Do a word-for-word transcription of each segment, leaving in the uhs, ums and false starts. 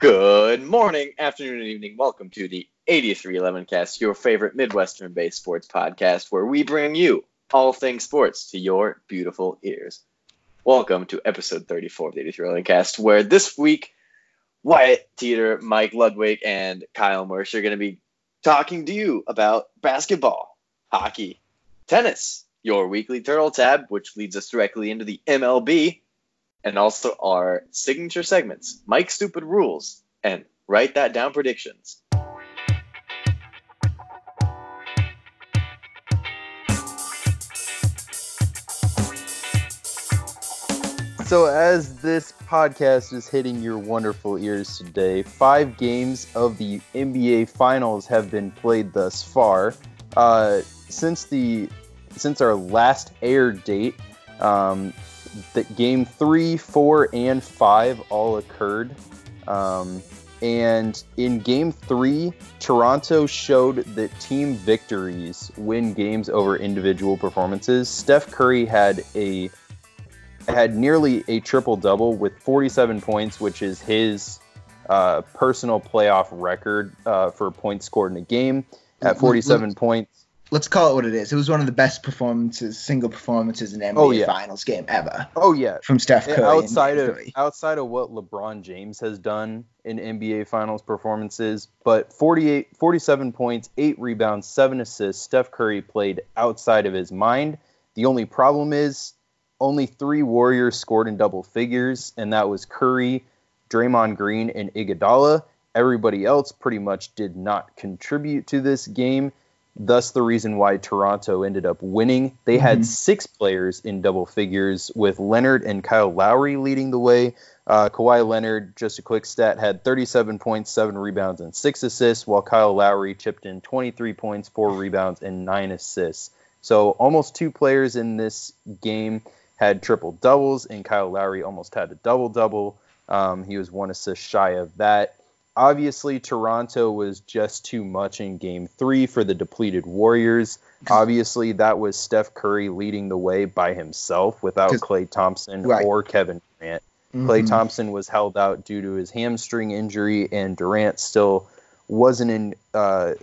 Good morning, afternoon, and evening. Welcome to the eighty-three eleven Cast, your favorite Midwestern-based sports podcast, where we bring you all things sports to your beautiful ears. Welcome to episode thirty-four of the eighty-three eleven Cast, where this week, Wyatt Teeter, Mike Ludwig, and Kyle Mersch are going to be talking to you about basketball, hockey, tennis, your weekly Turtle Tab, which leads us directly into the M L B, and also our signature segments, Mike's Stupid Rules, and Write That Down Predictions. So as this podcast is hitting your wonderful ears today, five games of the N B A Finals have been played thus far. Uh, since the since our last air date, um, the game three, four, and five all occurred. Um, and in game three, Toronto showed that team victories win games over individual performances. Steph Curry had a had nearly a triple-double with forty-seven points, which is his uh, personal playoff record uh, for points scored in a game at forty-seven let's, points. Let's call it what it is. It was one of the best performances, single performances in an N B A oh, yeah. Finals game ever. Oh, yeah. From Steph Curry. Outside of, outside of what LeBron James has done in N B A Finals performances, but forty-eight, forty-seven points, eight rebounds, seven assists, Steph Curry played outside of his mind. The only problem is only three Warriors scored in double figures, and that was Curry, Draymond Green, and Iguodala. Everybody else pretty much did not contribute to this game. Thus, the reason why Toronto ended up winning. They mm-hmm. had six players in double figures, with Leonard and Kyle Lowry leading the way. Uh, Kawhi Leonard, just a quick stat, had thirty-seven points, seven rebounds, and six assists, while Kyle Lowry chipped in twenty-three points, four rebounds, and nine assists. So almost two players in this game had triple doubles, and Kyle Lowry almost had a double double. Um, he was one assist shy of that. Obviously, Toronto was just too much in game three for the depleted Warriors. Obviously, that was Steph Curry leading the way by himself without Klay Thompson right. or Kevin Durant. Mm-hmm. Klay Thompson was held out due to his hamstring injury, and Durant still wasn't in uh,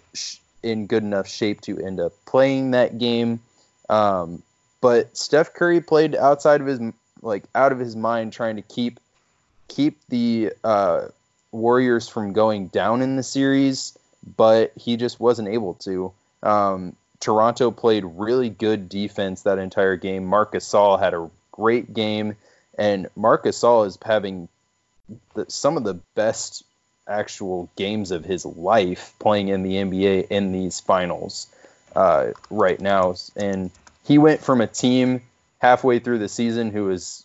in good enough shape to end up playing that game. Um, But Steph Curry played outside of his like out of his mind, trying to keep keep the uh, Warriors from going down in the series, but he just wasn't able to. Um, Toronto played really good defense that entire game. Marc Gasol had a great game, and Marc Gasol is having the, some of the best actual games of his life playing in the N B A in these finals uh, right now, and he went from a team halfway through the season who was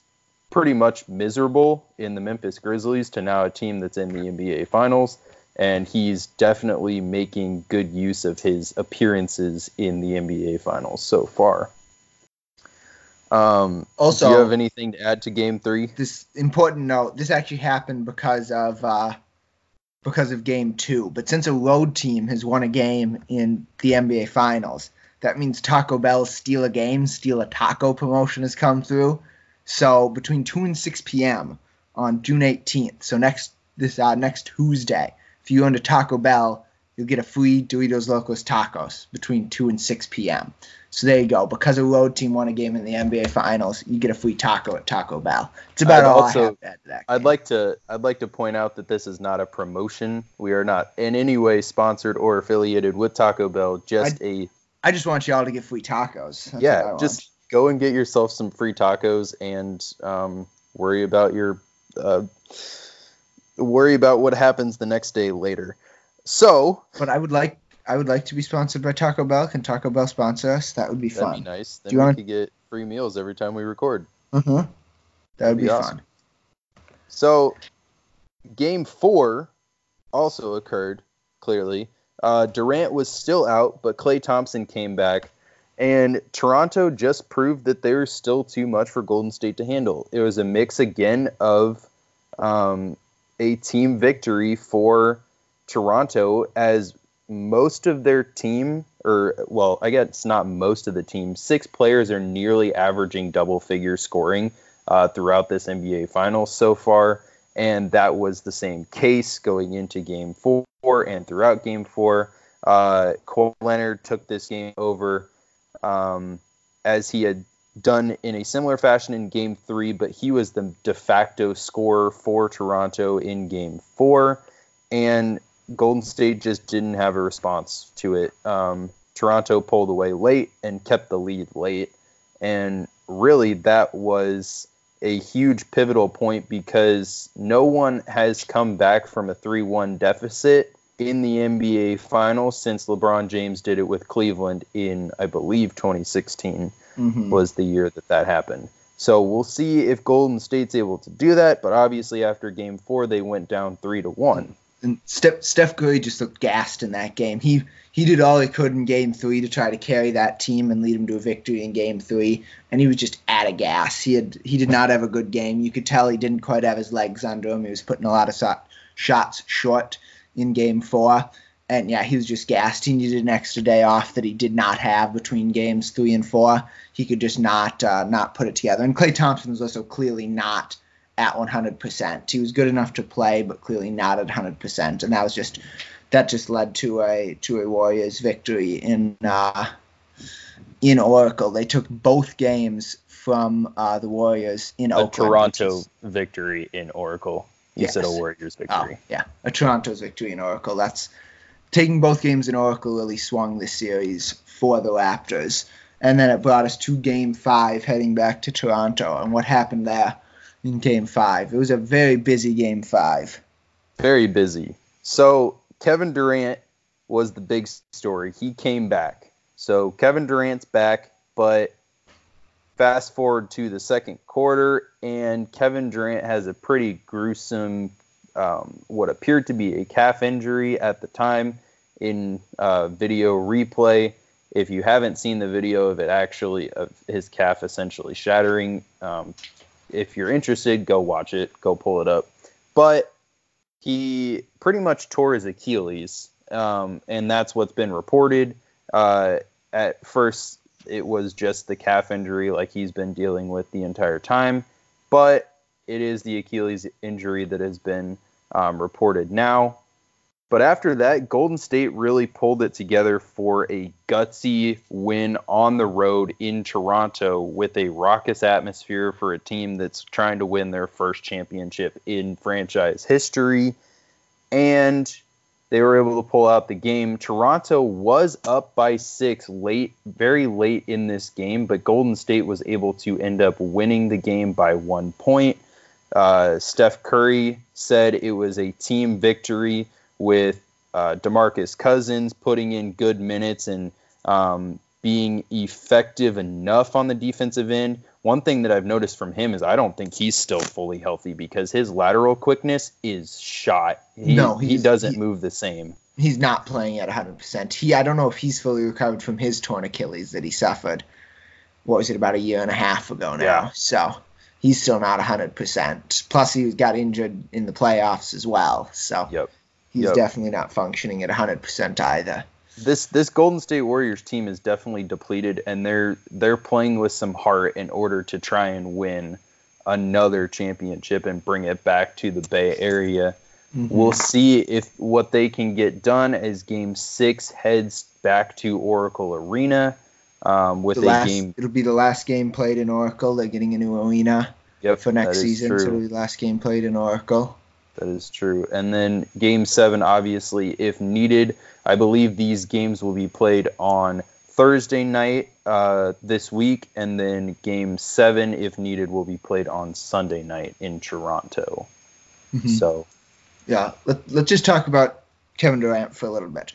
pretty much miserable in the Memphis Grizzlies to now a team that's in the N B A Finals, and he's definitely making good use of his appearances in the N B A Finals so far. Um, also, do you have anything to add to Game Three? This important note: this actually happened because of uh, because of Game Two. But since a road team has won a game in the N B A Finals, that means Taco Bell Steal a Game, Steal a Taco promotion has come through. So between two and six p.m. on June eighteenth, so next this uh, next Tuesday, if you go into Taco Bell, you'll get a free Doritos Locos Tacos between two and six p.m. So there you go. Because a road team won a game in the N B A Finals, you get a free taco at Taco Bell. It's about I'd all also, I have to add to that. I'd like to, I'd like to point out that this is not a promotion. We are not in any way sponsored or affiliated with Taco Bell, just I'd, a... I just want y'all to get free tacos. That's yeah, just go and get yourself some free tacos and um, worry about your uh, worry about what happens the next day later. So, but I would like I would like to be sponsored by Taco Bell. Can Taco Bell sponsor us? That would be that'd fun. That'd be nice. Then Do you we want... could get free meals every time we record. Uh-huh. That would be, be awesome. fun. So, Game Four also occurred clearly. Uh, Durant was still out, but Klay Thompson came back, and Toronto just proved that they were still too much for Golden State to handle. It was a mix again of um, a team victory for Toronto, as most of their team, or, well, I guess not most of the team, six players are nearly averaging double-figure scoring uh, throughout this N B A Finals so far, And that was the same case going into Game Four and throughout Game Four. Uh, Kawhi Leonard took this game over um, as he had done in a similar fashion in Game Three, but he was the de facto scorer for Toronto in Game Four, and Golden State just didn't have a response to it. Um, Toronto pulled away late and kept the lead late, and really that was a huge pivotal point because no one has come back from a three one deficit in the N B A Finals since LeBron James did it with Cleveland in, I believe, twenty sixteen mm-hmm. was the year that that happened. So we'll see if Golden State's able to do that, but obviously after Game Four they went down three to one. And Steph, Steph Curry just looked gassed in that game. He he did all he could in Game Three to try to carry that team and lead them to a victory in Game Three, and he was just out of gas. He had he did not have a good game. You could tell he didn't quite have his legs under him. He was putting a lot of so- shots short in Game Four, and yeah, he was just gassed. He needed an extra day off that he did not have between Games Three and Four. He could just not uh, not put it together. And Klay Thompson was also clearly not at one hundred percent. He was good enough to play, but clearly not at one hundred percent. And that was just that just led to a to a Warriors victory in uh, in Oracle. They took both games from uh, the Warriors in Oakland. A Toronto victory in Oracle. You yes. said a Warriors victory. Oh, yeah, a Toronto's victory in Oracle. That's taking both games in Oracle really swung the series for the Raptors, and then it brought us to Game Five, heading back to Toronto. And what happened there? In Game Five, it was a very busy Game Five. Very busy. So Kevin Durant was the big story. He came back. So Kevin Durant's back, but fast forward to the second quarter, and Kevin Durant has a pretty gruesome, um, what appeared to be a calf injury at the time. In uh, video replay, if you haven't seen the video of it, actually of his calf essentially shattering. Um, If you're interested, go watch it. Go pull it up. But he pretty much tore his Achilles, um, and that's what's been reported. Uh, at first, it was just the calf injury like he's been dealing with the entire time. But it is the Achilles injury that has been um, reported now. But after that, Golden State really pulled it together for a gutsy win on the road in Toronto with a raucous atmosphere for a team that's trying to win their first championship in franchise history. And they were able to pull out the game. Toronto was up by six late, very late in this game, but Golden State was able to end up winning the game by one point. Uh, Steph Curry said it was a team victory, with uh, DeMarcus Cousins putting in good minutes and um, being effective enough on the defensive end. One thing that I've noticed from him is I don't think he's still fully healthy because his lateral quickness is shot. He, no, he doesn't he, move the same. He's not playing at one hundred percent. He, I don't know if he's fully recovered from his torn Achilles that he suffered. What was it, about a year and a half ago now? Yeah. So he's still not one hundred percent. Plus he got injured in the playoffs as well. So. Yep. He's yep. definitely not functioning at one hundred percent either. This this Golden State Warriors team is definitely depleted, and they're they're playing with some heart in order to try and win another championship and bring it back to the Bay Area. Mm-hmm. We'll see if what they can get done as Game Six heads back to Oracle Arena. Um, with the a last, game, it'll be the last game played in Oracle. They're getting a new arena yep, for next season, true. So it'll be the last game played in Oracle. That is true. And then Game seven, obviously, if needed. I believe these games will be played on Thursday night uh, this week, and then Game seven, if needed, will be played on Sunday night in Toronto. Mm-hmm. So, yeah, Let, let's just talk about Kevin Durant for a little bit.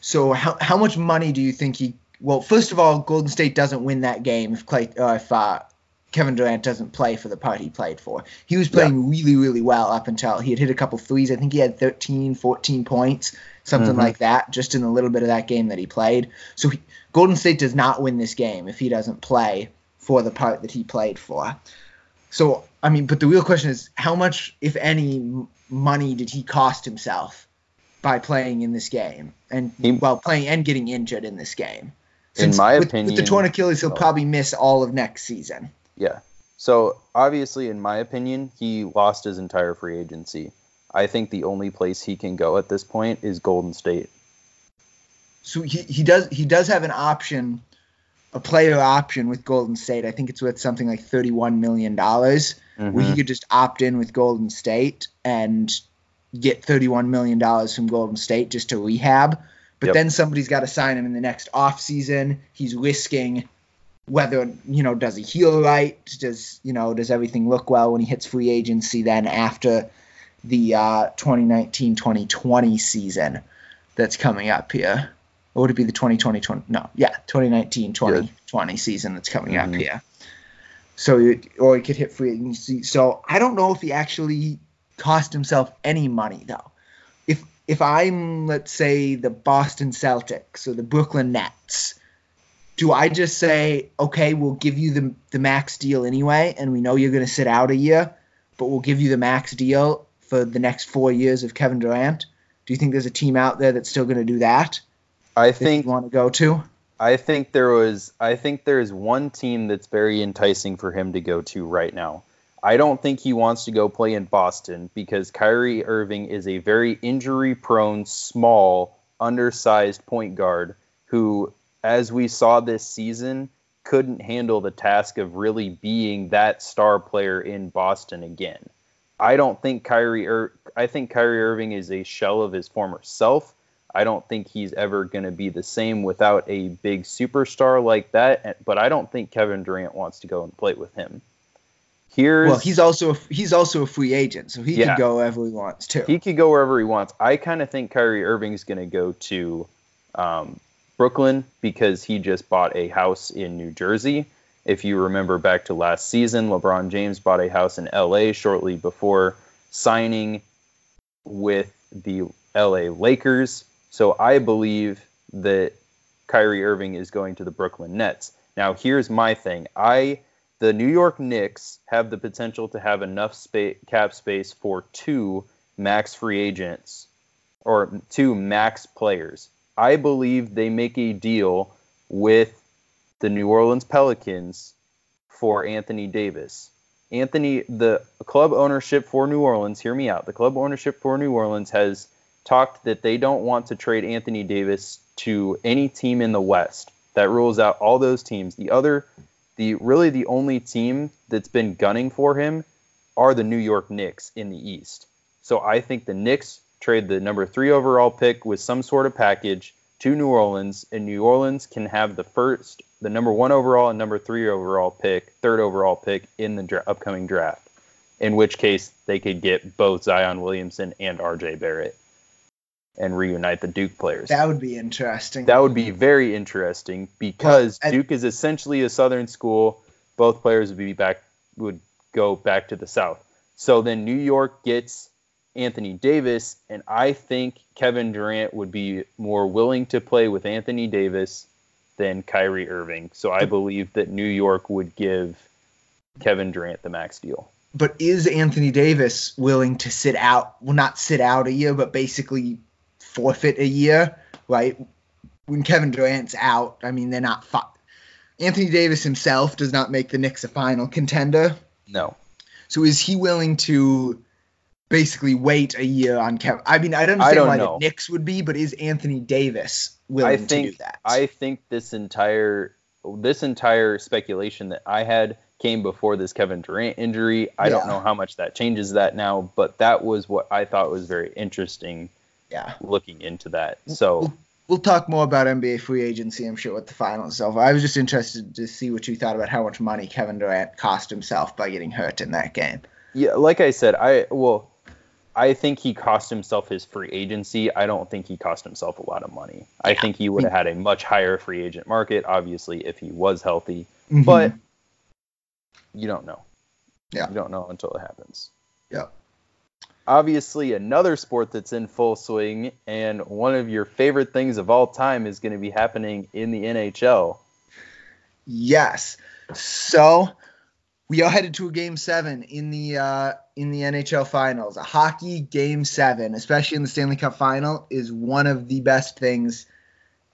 So how how much money do you think he – well, first of all, Golden State doesn't win that game if Clay, or if uh, – Kevin Durant doesn't play for the part he played for. He was playing yeah. really, really well up until he had hit a couple threes. I think he had thirteen, fourteen points, something mm-hmm. like that, just in a little bit of that game that he played. So he, Golden State does not win this game if he doesn't play for the part that he played for. So, I mean, but the real question is how much, if any, money did he cost himself by playing in this game and he, well, playing and getting injured in this game? Since in my with, opinion. With the torn Achilles, he'll oh. probably miss all of next season. Yeah. So, obviously, in my opinion, he lost his entire free agency. I think the only place he can go at this point is Golden State. So he, he does he does have an option, a player option with Golden State. I think it's worth something like thirty-one million dollars, mm-hmm. where he could just opt in with Golden State and get thirty-one million dollars from Golden State just to rehab. But yep. then somebody's got to sign him in the next offseason. He's risking whether, you know, does he heal right? Does, you know, does everything look well when he hits free agency then after the uh, twenty nineteen twenty twenty season that's coming up here? Or would it be the twenty twenty twenty? No, yeah, twenty nineteen twenty twenty yeah. season that's coming mm-hmm. up here. So, or he could hit free agency. So I don't know if he actually cost himself any money, though. If if I'm, let's say, the Boston Celtics or the Brooklyn Nets, do I just say, okay, we'll give you the the max deal anyway, and we know you're going to sit out a year, but we'll give you the max deal for the next four years of Kevin Durant? Do you think there's a team out there that's still going to do that? I think you want to go to. I think there was. I think there is one team that's very enticing for him to go to right now. I don't think he wants to go play in Boston because Kyrie Irving is a very injury-prone, small, undersized point guard who, as we saw this season, couldn't handle the task of really being that star player in Boston again. I don't think Kyrie Ir- I think Kyrie Irving is a shell of his former self. I don't think he's ever going to be the same without a big superstar like that, but I don't think Kevin Durant wants to go and play with him. Here's, well, he's also a, he's also a free agent, so he yeah, can go wherever he wants, too. He could go wherever he wants. I kind of think Kyrie Irving's going to go to um, Brooklyn because he just bought a house in New Jersey. If you remember back to last season, LeBron James bought a house in L A shortly before signing with the L A Lakers. So I believe that Kyrie Irving is going to the Brooklyn Nets. Now, here's my thing. I the New York Knicks have the potential to have enough spa- cap space for two max free agents or two max players. I believe they make a deal with the New Orleans Pelicans for Anthony Davis. Anthony, the club ownership for New Orleans, hear me out. The club ownership for New Orleans has talked that they don't want to trade Anthony Davis to any team in the West. That rules out all those teams. The other, the really the only team that's been gunning for him are the New York Knicks in the East. So I think the Knicks trade the number three overall pick with some sort of package to New Orleans, and New Orleans can have the first, the number one overall and number three overall pick, third overall pick in the dra- upcoming draft, in which case they could get both Zion Williamson and R J Barrett and reunite the Duke players. That would be interesting. That would be very interesting because well, I, Duke is essentially a Southern school. Both players would be back, would go back to the South. So then New York gets Anthony Davis, and I think Kevin Durant would be more willing to play with Anthony Davis than Kyrie Irving. So I believe that New York would give Kevin Durant the max deal. But is Anthony Davis willing to sit out, well, not sit out a year, but basically forfeit a year, right? When Kevin Durant's out, I mean, they're not fu- Anthony Davis himself does not make the Knicks a final contender. No. So is he willing to basically wait a year on Kevin? I mean, I don't understand I don't why know. the Knicks would be, but is Anthony Davis willing I think, to do that? I think this entire this entire speculation that I had came before this Kevin Durant injury. I yeah. don't know how much that changes that now, but that was what I thought was very interesting. Yeah, looking into that. So we'll, we'll talk more about N B A free agency, I'm sure, with the finals over. I was just interested to see what you thought about how much money Kevin Durant cost himself by getting hurt in that game. Yeah, like I said, I well, I think he cost himself his free agency. I don't think he cost himself a lot of money. I yeah. think he would have had a much higher free agent market, obviously, if he was healthy. Mm-hmm. But you don't know. Yeah, you don't know until it happens. Yeah. Obviously, another sport that's in full swing and one of your favorite things of all time is going to be happening in the N H L. Yes. So we are headed to a game seven in the uh, in the N H L finals. A hockey game seven, especially in the Stanley Cup final, is one of the best things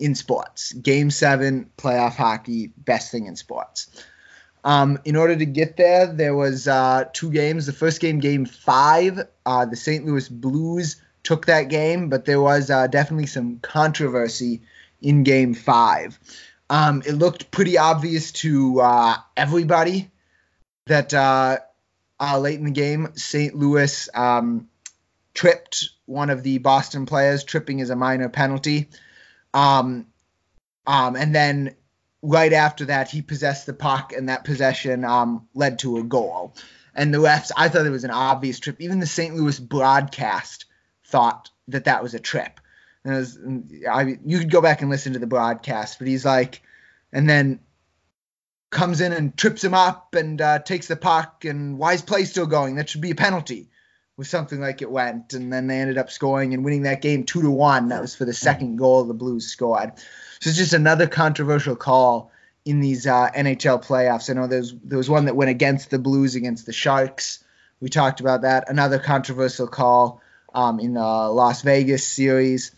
in sports. Game seven, playoff hockey, best thing in sports. Um, in order to get there, there was uh, two games. The first game, game five, uh, the Saint Louis Blues took that game, but there was uh, definitely some controversy in game five. Um, it looked pretty obvious to uh, everybody that uh, uh, late in the game, Saint Louis um, tripped one of the Boston players. Tripping is a minor penalty. Um, um, and then right after that, he possessed the puck, and that possession um, led to a goal. And the refs, I thought it was an obvious trip. Even the Saint Louis broadcast thought that that was a trip. And it was, I, you could go back and listen to the broadcast, but he's like, and then comes in and trips him up and uh, takes the puck, and why is play still going? That should be a penalty, was something like it went. And then they ended up scoring and winning that game two to one. That was for the second goal the Blues scored. So it's just another controversial call in these uh, N H L playoffs. I know there's, there was one that went against the Blues against the Sharks. We talked about that. Another controversial call um, in the Las Vegas series.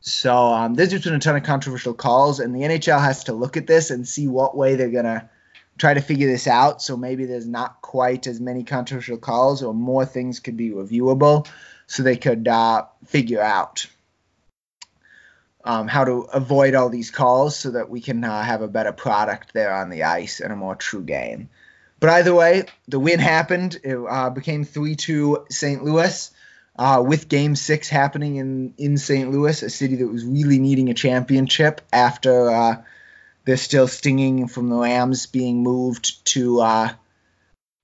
So um, there's just been a ton of controversial calls, and the N H L has to look at this and see what way they're going to try to figure this out. So maybe there's not quite as many controversial calls, or more things could be reviewable so they could uh, figure out um, how to avoid all these calls so that we can uh, have a better product there on the ice and a more true game. But either way, the win happened. It uh, became three two Saint Louis, uh, with Game six happening in, in Saint Louis, a city that was really needing a championship after uh, – they're still stinging from the Rams being moved to uh,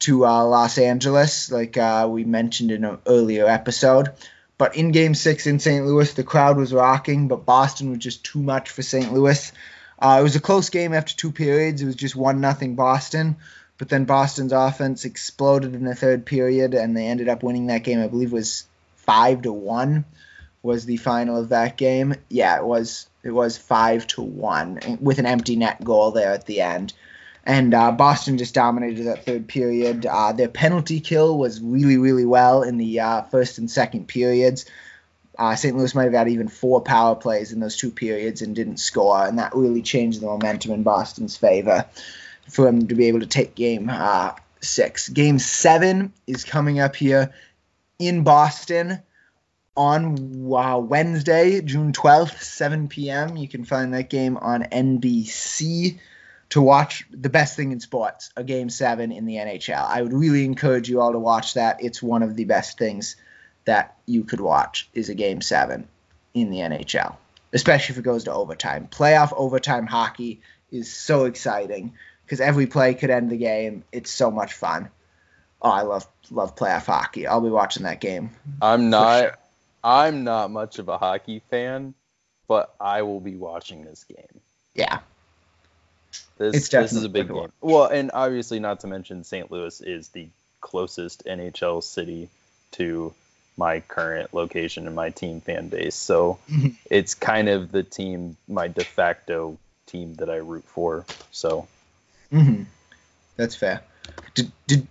to uh, Los Angeles, like uh, we mentioned in an earlier episode. But in Game six in Saint Louis, the crowd was rocking, but Boston was just too much for Saint Louis. Uh, it was a close game after two periods. It was just one nothing Boston. But then Boston's offense exploded in the third period, and they ended up winning that game. I believe it was five to one was the final of that game. Yeah, it was... It was five to one with an empty net goal there at the end. And uh, Boston just dominated that third period. Uh, their penalty kill was really, really well in the uh, first and second periods. Uh, Saint Louis might have had even four power plays in those two periods and didn't score. And that really changed the momentum in Boston's favor for them to be able to take game uh, six. Game seven is coming up here in Boston on uh, Wednesday, June twelfth, seven p.m. You can find that game on N B C to watch the best thing in sports, a Game seven in the N H L. I would really encourage you all to watch that. It's one of the best things that you could watch is a Game seven in the N H L, especially if it goes to overtime. Playoff overtime hockey is so exciting because every play could end the game. It's so much fun. Oh, I love love playoff hockey. I'll be watching that game. I'm not... Sure. I'm not much of a hockey fan, but I will be watching this game. Yeah. This, it's this is a big game. Well, and obviously not to mention Saint Louis is the closest N H L city to my current location and my team fan base. So it's kind of the team, my de facto team that I root for. So mm-hmm. That's fair. Did, did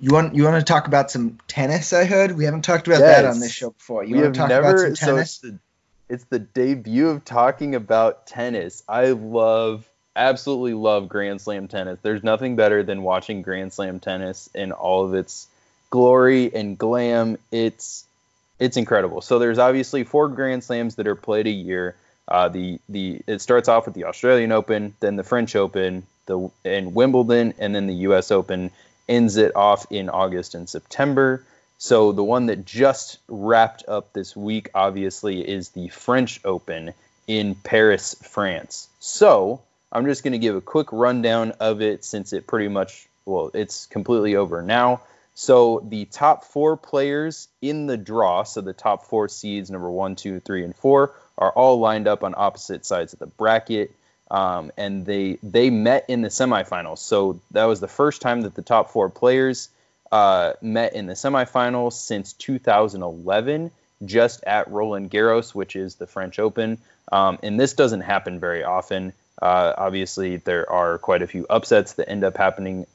You want you want to talk about some tennis? I heard we haven't talked about yes. that on this show before. You we want to talk never, about some tennis? So it's, the, it's the debut of talking about tennis. I love, absolutely love Grand Slam tennis. There's nothing better than watching Grand Slam tennis in all of its glory and glam. It's it's incredible. So there's obviously four Grand Slams that are played a year. Uh, the the it starts off with the Australian Open, then the French Open, the and Wimbledon, and then the U S Open. Ends it off in August and September. So the one that just wrapped up this week, obviously, is the French Open in Paris, France. So I'm just going to give a quick rundown of it since it pretty much, well, it's completely over now. So the top four players in the draw, so the top four seeds, number one, two, three, and four, are all lined up on opposite sides of the bracket. Um, and they they met in the semifinals. So that was the first time that the top four players uh, met in the semifinals since two thousand eleven, just at Roland Garros, which is the French Open. Um, and this doesn't happen very often. Uh, obviously, there are quite a few upsets that end up happening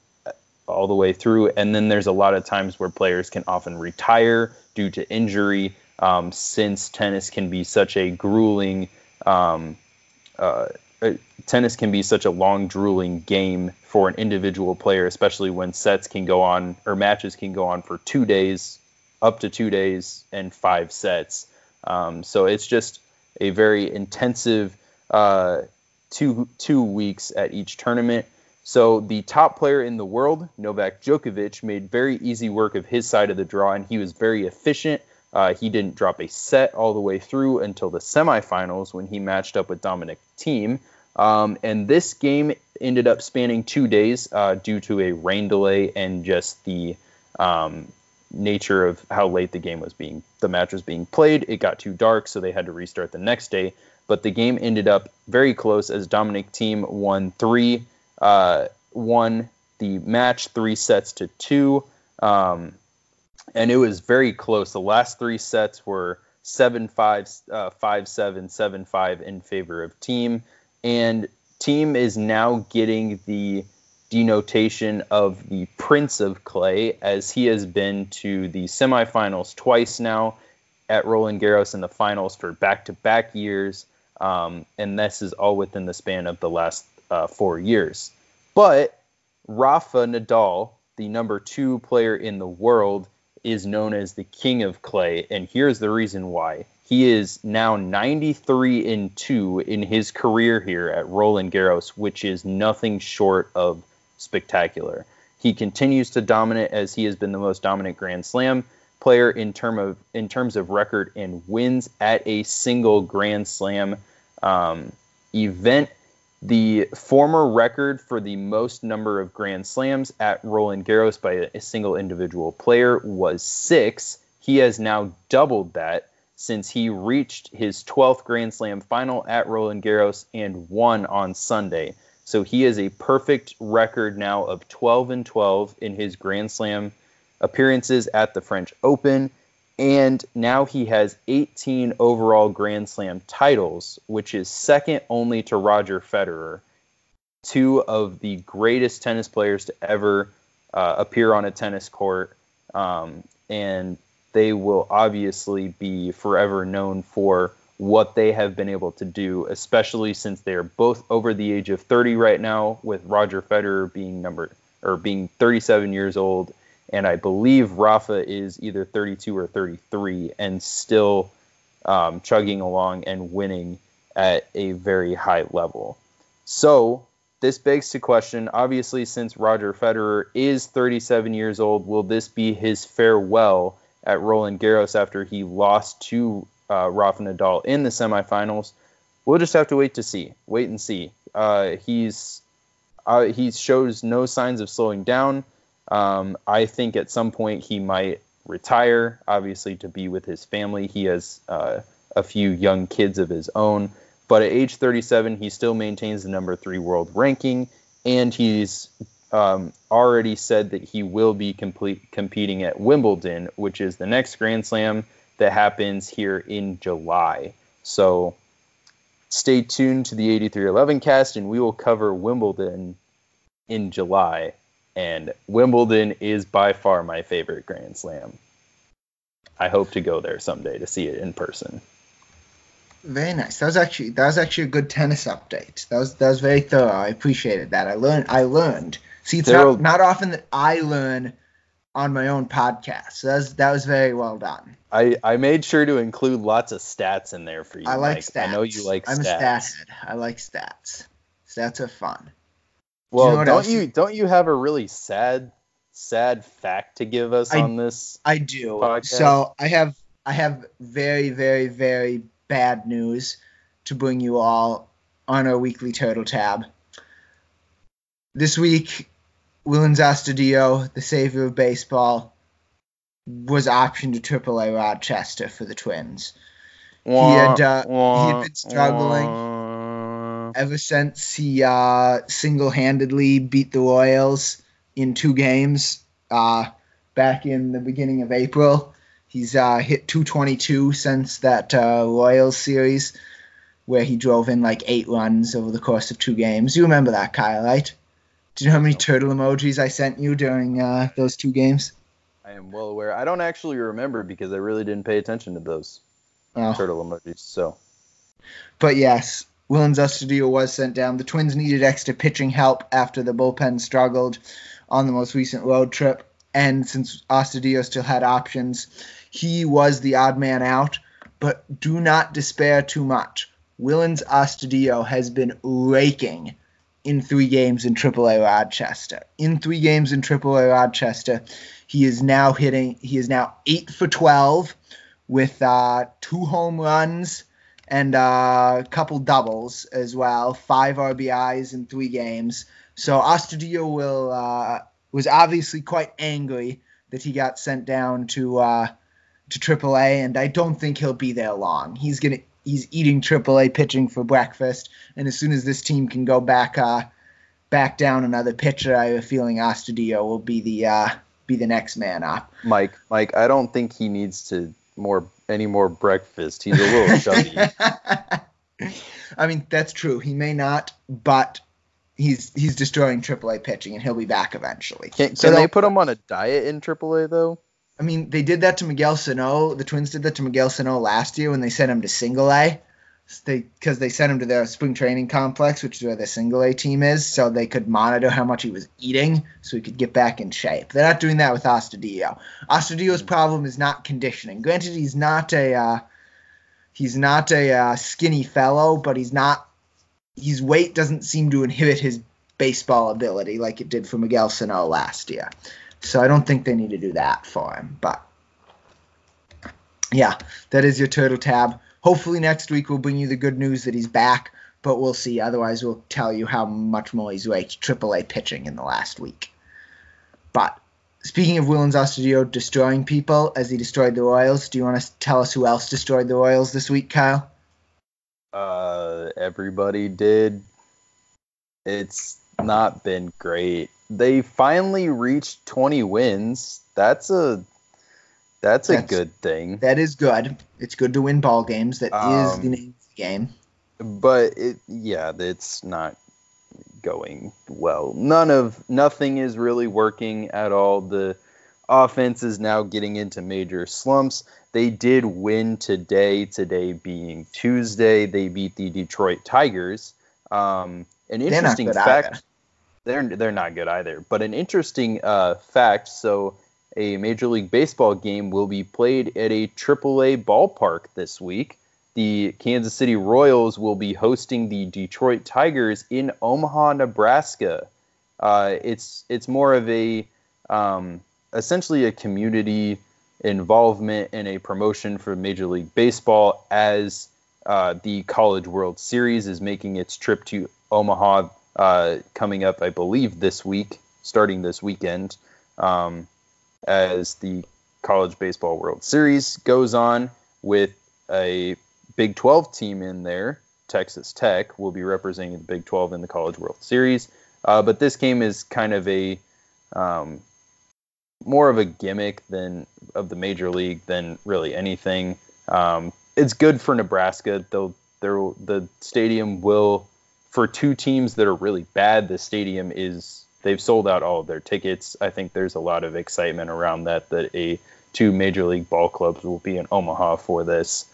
all the way through. And then there's a lot of times where players can often retire due to injury, um, since tennis can be such a grueling um, uh Tennis can be such a long, drooling game for an individual player, especially when sets can go on or matches can go on for two days, up to two days and five sets. Um, so it's just a very intensive uh, two two weeks at each tournament. So the top player in the world, Novak Djokovic, made very easy work of his side of the draw, and he was very efficient. Uh, he didn't drop a set all the way through until the semifinals when he matched up with Dominic Thiem. Um, and this game ended up spanning two days uh, due to a rain delay and just the um, nature of how late the game was being, the match was being played. It got too dark, so they had to restart the next day. But the game ended up very close as Dominic Thiem won three, uh, won the match three sets to two. Um, and it was very close. The last three sets were seven five, uh, five seven, seven five in favor of Thiem. And Thiem is now getting the denotation of the Prince of Clay, as he has been to the semifinals twice now at Roland Garros and the finals for back-to-back years. Um, and this is all within the span of the last uh, four years. But Rafa Nadal, the number two player in the world, is known as the King of Clay. And here's the reason why. He is now ninety-three and two in his career here at Roland Garros, which is nothing short of spectacular. He continues to dominate, as he has been the most dominant Grand Slam player in term of in terms of record and wins at a single Grand Slam um, event. The former record for the most number of Grand Slams at Roland Garros by a single individual player was six. He has now doubled that since he reached his twelfth Grand Slam final at Roland Garros and won on Sunday. So he has a perfect record now of twelve and twelve in his Grand Slam appearances at the French Open. And now he has eighteen overall Grand Slam titles, which is second only to Roger Federer, two of the greatest tennis players to ever uh, appear on a tennis court. Um, and they will obviously be forever known for what they have been able to do, especially since they are both over the age of thirty right now, with Roger Federer being number or being thirty-seven years old, and I believe Rafa is either thirty-two or thirty-three and still um, chugging along and winning at a very high level. So this begs the question, obviously, since Roger Federer is thirty-seven years old, will this be his farewell at Roland Garros after he lost to uh, Rafa Nadal in the semifinals? We'll just have to wait to see. Wait and see. Uh, he's uh, he shows no signs of slowing down. Um, I think at some point he might retire, obviously, to be with his family. He has uh, a few young kids of his own. But at age thirty-seven, he still maintains the number three world ranking, and he's Um, already said that he will be complete, competing at Wimbledon, which is the next Grand Slam that happens here in July. So stay tuned to the eighty-three eleven cast, and we will cover Wimbledon in July. And Wimbledon is by far my favorite Grand Slam. I hope to go there someday to see it in person. Very nice. That was actually that was actually a good tennis update. That was that was very thorough. I appreciated that. I learned. I learned. See, it's not, not often that I learn on my own podcast. So that was, that was very well done. I, I made sure to include lots of stats in there for you. I like Mike. Stats. I know you like I'm stats. I'm a stat head. I like stats. Stats are fun. Well, Do you know don't you don't you have a really sad sad fact to give us I, on this? I do. Podcast? So I have I have very very very bad news to bring you all on our weekly Turtle Tab. This week, Willians Astudillo, the savior of baseball, was optioned to triple A Rochester for the Twins. Wah, he, had, uh, wah, he had been struggling wah. ever since he uh, single-handedly beat the Royals in two games uh, back in the beginning of April. He's uh, hit two twenty-two since that uh, Royals series where he drove in like eight runs over the course of two games. You remember that, Kyle, right? Do you know how many turtle emojis I sent you during uh, those two games? I am well aware. I don't actually remember because I really didn't pay attention to those oh. turtle emojis. So, but yes, Willians Astudillo was sent down. The Twins needed extra pitching help after the bullpen struggled on the most recent road trip. And since Astudillo still had options, he was the odd man out. But do not despair too much. Willians Astudillo has been raking in three games in triple A Rochester. In three games in triple A Rochester, he is now hitting. He is now eight for twelve with uh, two home runs and uh, a couple doubles as well. Five R B Is in three games. So Astudillo will uh, was obviously quite angry that he got sent down to uh, to triple A, and I don't think he'll be there long. He's gonna. He's eating triple A pitching for breakfast, and as soon as this team can go back uh, back down another pitcher, I have a feeling Astudillo will be the uh, be the next man up. Mike, Mike, I don't think he needs to more any more breakfast. He's a little chubby. I mean, that's true. He may not, but he's he's destroying triple A pitching, and he'll be back eventually. Can, can so they put him on a diet in triple A though? I mean, they did that to Miguel Sano. The Twins did that to Miguel Sano last year when they sent him to single A, because they, they sent him to their spring training complex, which is where the single A team is, so they could monitor how much he was eating so he could get back in shape. They're not doing that with Astudillo. Astudillo's problem is not conditioning. Granted, he's not a uh, he's not a uh, skinny fellow, but he's not his weight doesn't seem to inhibit his baseball ability like it did for Miguel Sano last year. So I don't think they need to do that for him. But, yeah, that is your Turtle Tab. Hopefully next week we'll bring you the good news that he's back, but we'll see. Otherwise we'll tell you how much more he's raked triple A pitching in the last week. But speaking of Willians Astudillo destroying people as he destroyed the Royals, do you want to tell us who else destroyed the Royals this week, Kyle? Uh, everybody did. It's not been great. They finally reached twenty wins. That's a that's, that's a good thing. That is good. It's good to win ball games. That um, is the name of the game. But it, yeah, it's not going well. None of nothing is really working at all. The offense is now getting into major slumps. They did win today. Today being Tuesday, they beat the Detroit Tigers. Um, an interesting fact. They're they're not good either. But an interesting uh, fact, so a Major League Baseball game will be played at a triple A ballpark this week. The Kansas City Royals will be hosting the Detroit Tigers in Omaha, Nebraska. Uh, it's it's more of a um, essentially a community involvement and a promotion for Major League Baseball as uh, the College World Series is making its trip to Omaha Uh, coming up, I believe, this week, starting this weekend, um, as the College Baseball World Series goes on with a Big twelve team in there. Texas Tech will be representing the Big twelve in the College World Series. Uh, but this game is kind of a um, more of a gimmick than of the Major League than really anything. Um, it's good for Nebraska, though. The stadium will. For two teams that are really bad, the stadium is, they've sold out all of their tickets. I think there's a lot of excitement around that, that a two Major League ball clubs will be in Omaha for this.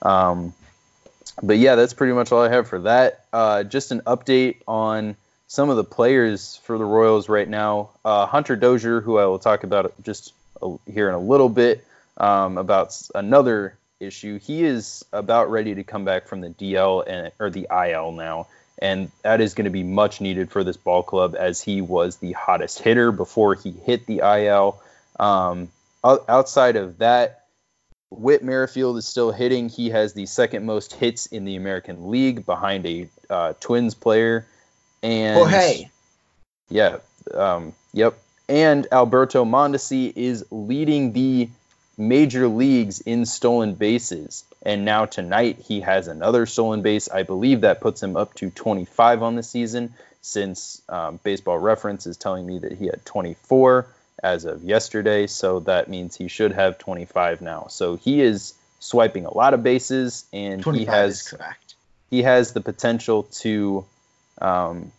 Um, but yeah, that's pretty much all I have for that. Uh, just an update on some of the players for the Royals right now. Uh, Hunter Dozier, who I will talk about just here in a little bit, um, about another issue. He is about ready to come back from the D L and or the I L now. And that is going to be much needed for this ball club, as he was the hottest hitter before he hit the I L. Um, outside of that, Whit Merrifield is still hitting. He has the second most hits in the American League behind a uh, Twins player. And oh, hey. Yeah. Um, yep. And Alberto Mondesi is leading the major leagues in stolen bases. And now tonight he has another stolen base. I believe that puts him up to twenty-five on the season, since um, Baseball Reference is telling me that he had twenty-four as of yesterday. So that means he should have twenty-five now. So he is swiping a lot of bases, and he has correct. He has the potential to um,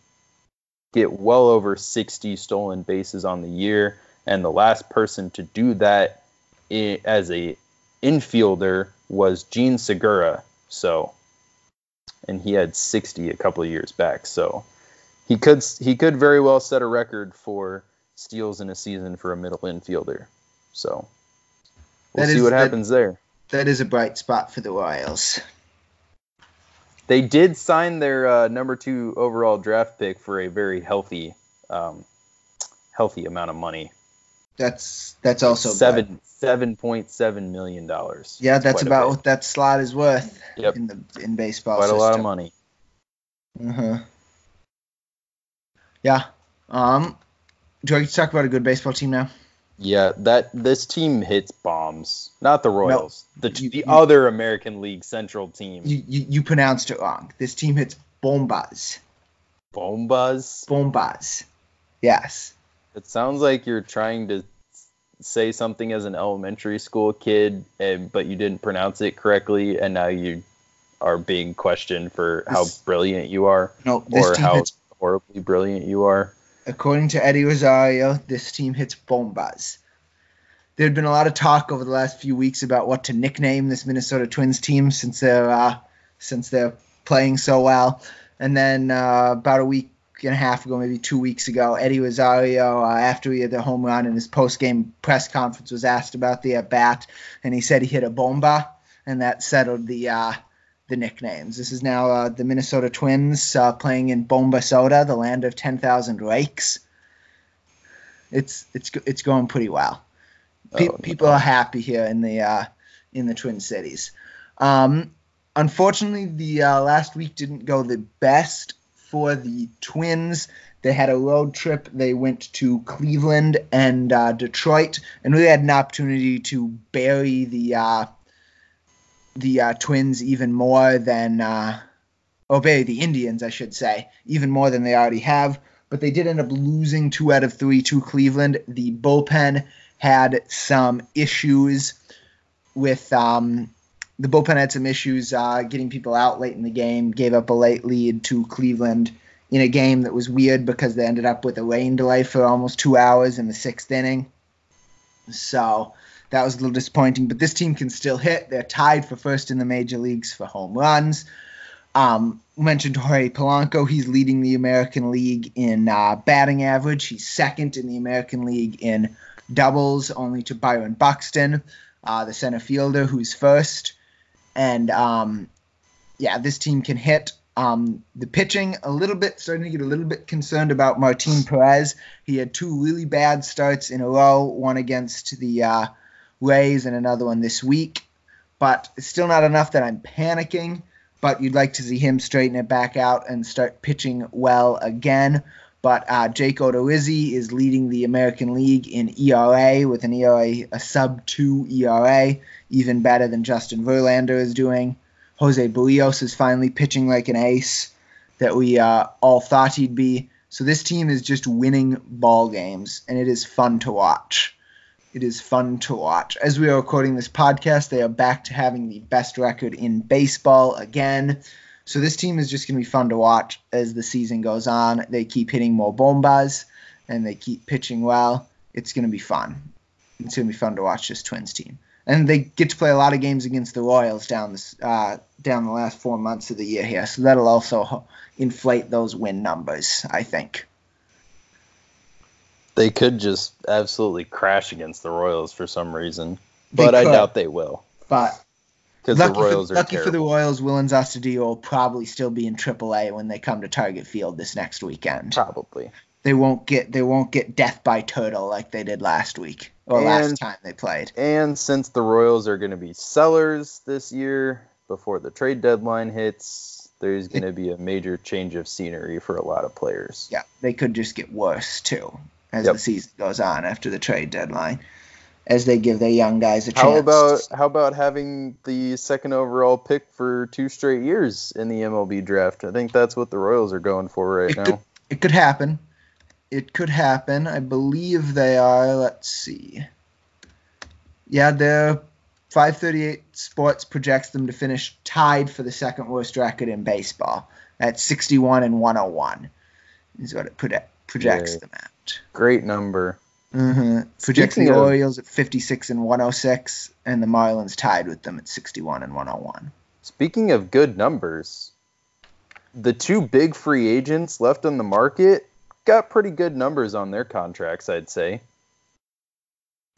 get well over sixty stolen bases on the year. And the last person to do that i- as a infielder was Gene Segura. So and he had sixty a couple of years back. So he could he could very well set a record for steals in a season for a middle infielder. So we'll that see is, what happens that, there. That is a bright spot for the Royals. They did sign their uh, number two overall draft pick for a very healthy, um, healthy amount of money. That's that's also seven seven point seven million dollars. Yeah, that's, that's about what that slot is worth. Yep. in the in baseball. Quite system. A lot of money. Uh huh. Yeah. Um. Do I get to talk about a good baseball team now? Yeah, that this team hits bombs. Not the Royals. No, the you, the you, other American League Central team. You, you you pronounced it wrong. This team hits bombas. Bombas? Bombas. Yes. It sounds like you're trying to say something as an elementary school kid, and, but you didn't pronounce it correctly, and now you are being questioned for this, how brilliant you are no, or how hits, horribly brilliant you are. According to Eddie Rosario, this team hits bombas. There had been a lot of talk over the last few weeks about what to nickname this Minnesota Twins team since they're, uh, since they're playing so well. And then uh, about a week and a half ago, maybe two weeks ago, Eddie Rosario, uh, after he had the home run in his post-game press conference, was asked about the at-bat, and he said he hit a bomba, and that settled the uh, the nicknames. This is now uh, the Minnesota Twins uh, playing in Bombasota, the land of ten thousand lakes. It's it's it's going pretty well. Pe- oh, people are happy here in the uh, in the Twin Cities. Um, unfortunately, the uh, last week didn't go the best for the Twins. They had a road trip. They went to Cleveland and uh, Detroit, and really had an opportunity to bury the uh, the uh, Twins even more than, uh, or bury the Indians, I should say, even more than they already have. But they did end up losing two out of three to Cleveland. The bullpen had some issues with um, the bullpen had some issues uh, getting people out late in the game. Gave up a late lead to Cleveland in a game that was weird because they ended up with a rain delay for almost two hours in the sixth inning. So that was a little disappointing. But this team can still hit. They're tied for first in the major leagues for home runs. Um, mentioned Jorge Polanco. He's leading the American League in uh, batting average. He's second in the American League in doubles, only to Byron Buxton, uh, the center fielder, who's first. And, um, yeah, this team can hit. Um, the pitching, a little bit, starting to get a little bit concerned about Martin Perez. He had two really bad starts in a row, one against the uh, Rays and another one this week. But it's still not enough that I'm panicking. But you'd like to see him straighten it back out and start pitching well again. But uh, Jake Odorizzi is leading the American League in E R A with an E R A, a sub two E R A, even better than Justin Verlander is doing. Jose Berrios is finally pitching like an ace that we uh, all thought he'd be. So this team is just winning ball games, and it is fun to watch. It is fun to watch. As we are recording this podcast, they are back to having the best record in baseball again. So this team is just going to be fun to watch as the season goes on. They keep hitting more bombas, and they keep pitching well. It's going to be fun. It's going to be fun to watch this Twins team. And they get to play a lot of games against the Royals down, this, uh, down the last four months of the year here. So that'll also inflate those win numbers, I think. They could just absolutely crash against the Royals for some reason, but I doubt they will. But because the Royals are lucky for the Royals, Willians Astudillo will probably still be in triple A when they come to Target Field this next weekend. Probably they won't get they won't get death by turtle like they did last week or and, last time they played. And since the Royals are going to be sellers this year before the trade deadline hits, there's going to be a major change of scenery for a lot of players. Yeah, they could just get worse too. As yep. the season goes on after the trade deadline, as they give their young guys a chance. How about how about having the second overall pick for two straight years in the M L B draft? I think that's what the Royals are going for right it now. Could, it could happen. It could happen. I believe they are. Let's see. Yeah, they're five thirty-eight Sports projects them to finish tied for the second worst record in baseball at sixty-one and one oh one. Is what it project, projects yeah. them at. Great number. Mm-hmm. Projecting the Orioles at fifty-six and one oh six, and the Marlins tied with them at sixty-one and one oh one. Speaking of good numbers, the two big free agents left on the market got pretty good numbers on their contracts, I'd say.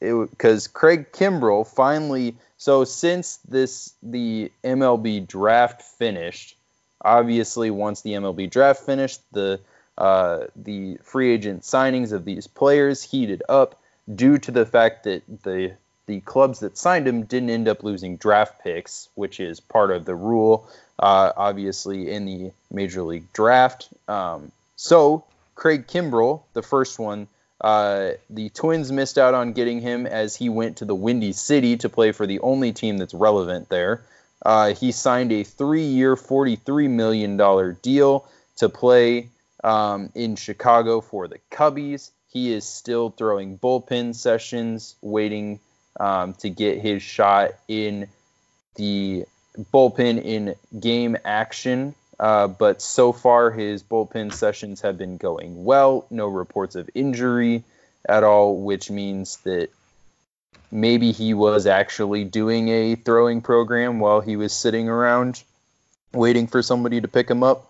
Because Craig Kimbrell finally, so since this the M L B draft finished, obviously once the M L B draft finished, the uh, the free agent signings of these players heated up due to the fact that the the clubs that signed him didn't end up losing draft picks, which is part of the rule, uh, obviously, in the Major League Draft. Um, so Craig Kimbrell, the first one, Uh, the Twins missed out on getting him as he went to the Windy City to play for the only team that's relevant there. Uh, he signed a three-year, forty-three million dollars deal to play um, in Chicago for the Cubbies. He is still throwing bullpen sessions, waiting um, to get his shot in the bullpen in game action. Uh, but so far, his bullpen sessions have been going well. No reports of injury at all, which means that maybe he was actually doing a throwing program while he was sitting around waiting for somebody to pick him up.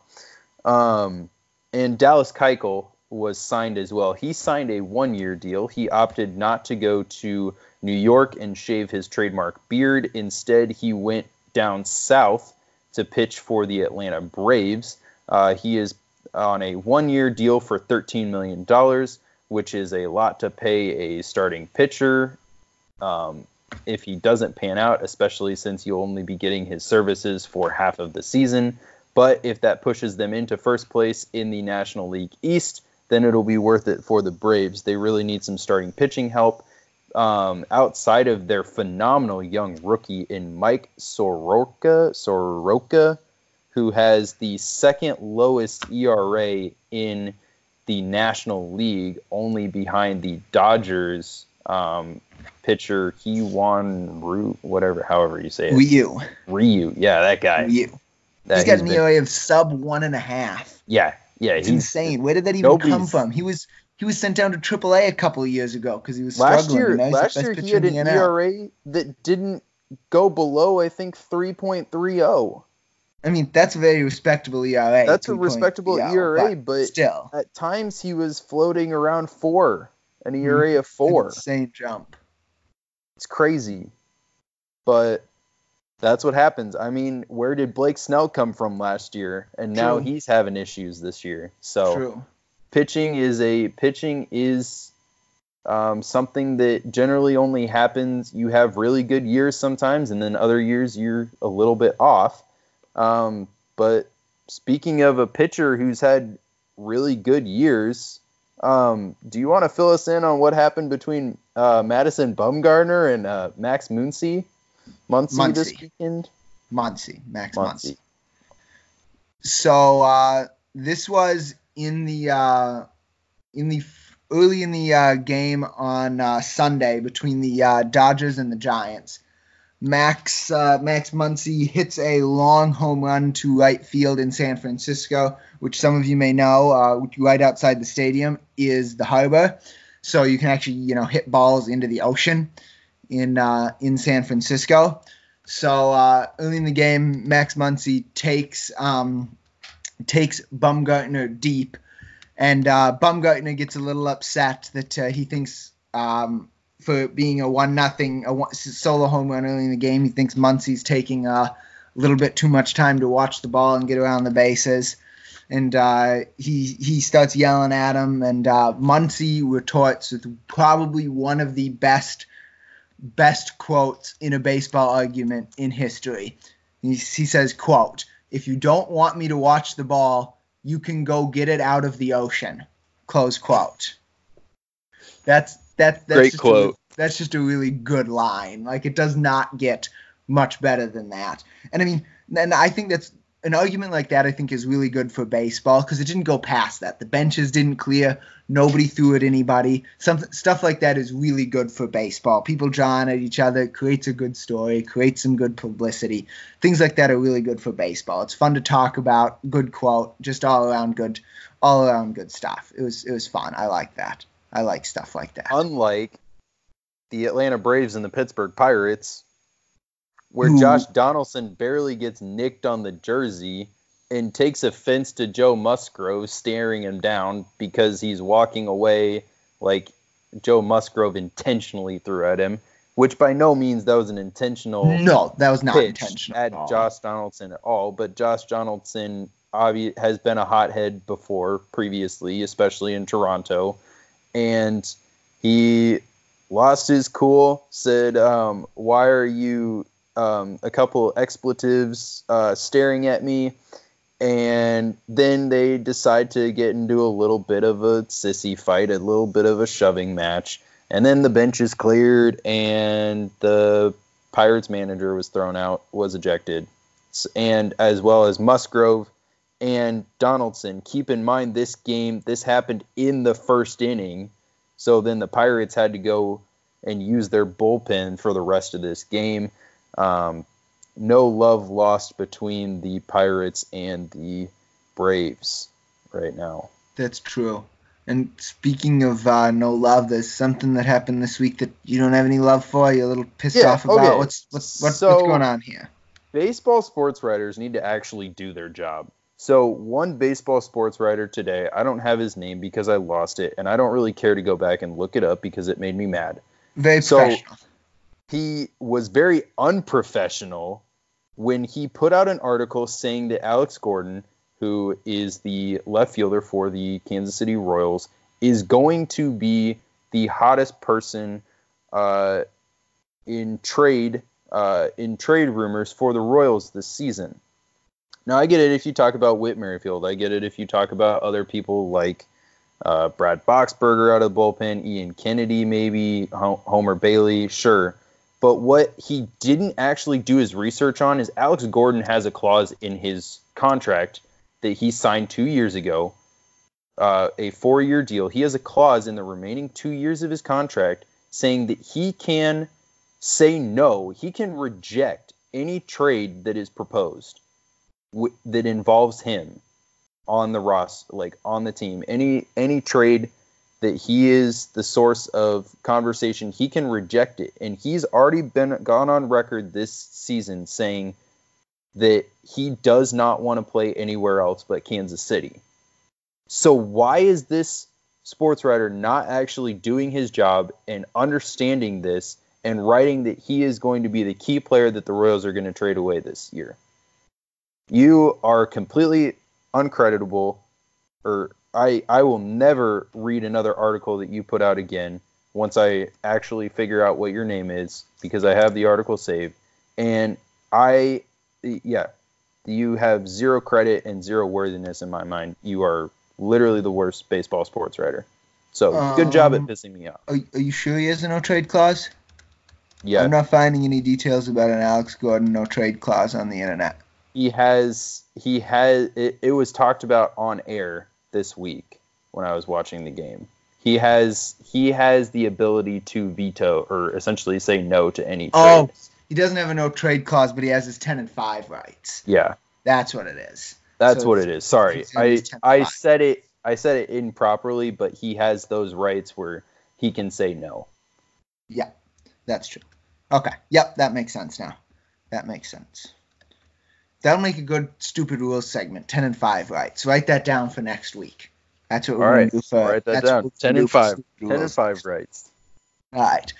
Um, and Dallas Keuchel was signed as well. He signed a one-year deal. He opted not to go to New York and shave his trademark beard. Instead, he went down south to pitch for the Atlanta Braves. Uh, he is on a one-year deal for thirteen million dollars, which is a lot to pay a starting pitcher um, if he doesn't pan out, especially since you'll only be getting his services for half of the season. But if that pushes them into first place in the National League East, then it'll be worth it for the Braves. They really need some starting pitching help Um, outside of their phenomenal young rookie in Mike Soroka, Soroka, who has the second lowest E R A in the National League, only behind the Dodgers um, pitcher Hyun-Woo Ryu, whatever, however you say it. Ryu. Ryu, yeah, that guy. Ryu. That he's got he's an been, E R A of sub one and a half. Yeah, yeah. It's insane. Where did that even come from? He was... He was sent down to Triple A a couple of years ago because he was struggling. Last year, last year he had an E R A that didn't go below, I think, three point three oh. I mean, that's a very respectable E R A. That's a respectable E R A, but still, at times he was floating around four, an E R A of four. Insane jump. It's crazy, but that's what happens. I mean, where did Blake Snell come from last year? And now he's having issues this year. So. True. Pitching is a pitching is um, something that generally only happens. You have really good years sometimes, and then other years you're a little bit off. Um, but speaking of a pitcher who's had really good years, um, do you want to fill us in on what happened between uh, Madison Bumgarner and uh, Max Muncy? Muncy, Muncy this weekend. Muncy, Max Muncy. Muncy. So uh, this was. In the uh, in the early in the uh, game on uh, Sunday between the uh, Dodgers and the Giants, Max uh, Max Muncy hits a long home run to right field in San Francisco, which some of you may know, uh, right outside the stadium is the harbor, so you can actually you know hit balls into the ocean in uh, in San Francisco. So uh, early in the game, Max Muncy takes. Um, takes Bumgarner deep, and uh, Bumgarner gets a little upset that uh, he thinks um, for being a one nothing a one, solo home run early in the game, he thinks Muncy's taking uh, a little bit too much time to watch the ball and get around the bases, and uh, he he starts yelling at him, and uh, Muncy retorts with probably one of the best best quotes in a baseball argument in history. He, he says, quote, "If you don't want me to watch the ball, you can go get it out of the ocean." Close quote. That's that's that's great just quote. A, that's just a really good line. Like, it does not get much better than that. And I mean, and I think that's an argument like that. I think is really good for baseball because it didn't go past that. The benches didn't clear. Nobody threw at anybody. Something stuff like that is really good for baseball. People jawing at each other, it creates a good story, creates some good publicity. Things like that are really good for baseball. It's fun to talk about. Good quote. Just all around good, all around good stuff. It was it was fun. I like that. I like stuff like that. Unlike the Atlanta Braves and the Pittsburgh Pirates, where Josh Donaldson barely gets nicked on the jersey and takes offense to Joe Musgrove staring him down because he's walking away like Joe Musgrove intentionally threw at him, which by no means that was an intentional No, that was not pitch intentional at all. Josh Donaldson at all, but Josh Donaldson obvi- has been a hothead before previously, especially in Toronto, and he lost his cool, said, um, why are you um, a couple expletives uh, staring at me? And then they decide to get into a little bit of a sissy fight, a little bit of a shoving match. And then the bench is cleared, and the Pirates manager was thrown out, was ejected, and as well as Musgrove and Donaldson. Keep in mind this game, this happened in the first inning, so then the Pirates had to go and use their bullpen for the rest of this game. Um, no love lost between the Pirates and the Braves right now. That's true. And speaking of uh, no love, there's something that happened this week that you don't have any love for. You're a little pissed yeah, off about. Okay. What's what's what's, so, what's going on here? Baseball sports writers need to actually do their job. So one baseball sports writer today, I don't have his name because I lost it, and I don't really care to go back and look it up because it made me mad. Very so, professional. He was very unprofessional when he put out an article saying that Alex Gordon, who is the left fielder for the Kansas City Royals, is going to be the hottest person uh, in trade uh, in trade rumors for the Royals this season. Now, I get it if you talk about Whit Merrifield. I get it if you talk about other people like uh, Brad Boxberger out of the bullpen, Ian Kennedy maybe, Homer Bailey, sure. But what he didn't actually do his research on is Alex Gordon has a clause in his contract that he signed two years ago, uh, a four-year deal. He has a clause in the remaining two years of his contract saying that he can say no, he can reject any trade that is proposed w- that involves him on the roster, like on the team. Any any trade that he is the source of conversation, he can reject it. And he's already been gone on record this season saying that he does not want to play anywhere else but Kansas City. So why is this sports writer not actually doing his job and understanding this and writing that he is going to be the key player that the Royals are going to trade away this year? You are completely uncreditable, or I, I will never read another article that you put out again once I actually figure out what your name is, because I have the article saved. And I... Yeah, you have zero credit and zero worthiness in my mind. You are literally the worst baseball sports writer. So um, good job at pissing me off. Are, are you sure he has a no-trade clause? Yeah. I'm not finding any details about an Alex Gordon no-trade clause on the internet. He has – He has. It, it was talked about on air this week when I was watching the game. He has he has the ability to veto or essentially say no to any trade. Oh. He doesn't have a no-trade clause, but he has his ten and five rights. Yeah. That's what it is. That's so what it is. Sorry. I I said it I said it improperly, but he has those rights where he can say no. Yeah, that's true. Okay. Yep, that makes sense now. That makes sense. That'll make a good stupid rules segment, ten and five rights. Write that down for next week. That's what we're going to do for. All right, write that down. ten and five. ten and five rights. All right.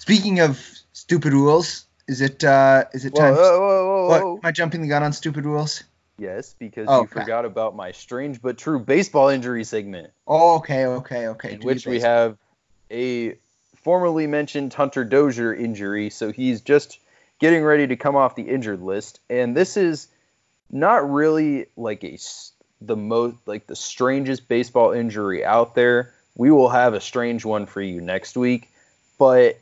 Speaking of stupid rules, is it uh, is it time? Whoa, whoa, whoa, whoa. What, am I jumping the gun on stupid rules? Yes, because oh, you crap. forgot about my strange but true baseball injury segment. Oh, okay, okay, okay. In Do which we have a formerly mentioned Hunter Dozier injury, so he's just getting ready to come off the injured list, and this is not really like a the most like the strangest baseball injury out there. We will have a strange one for you next week, but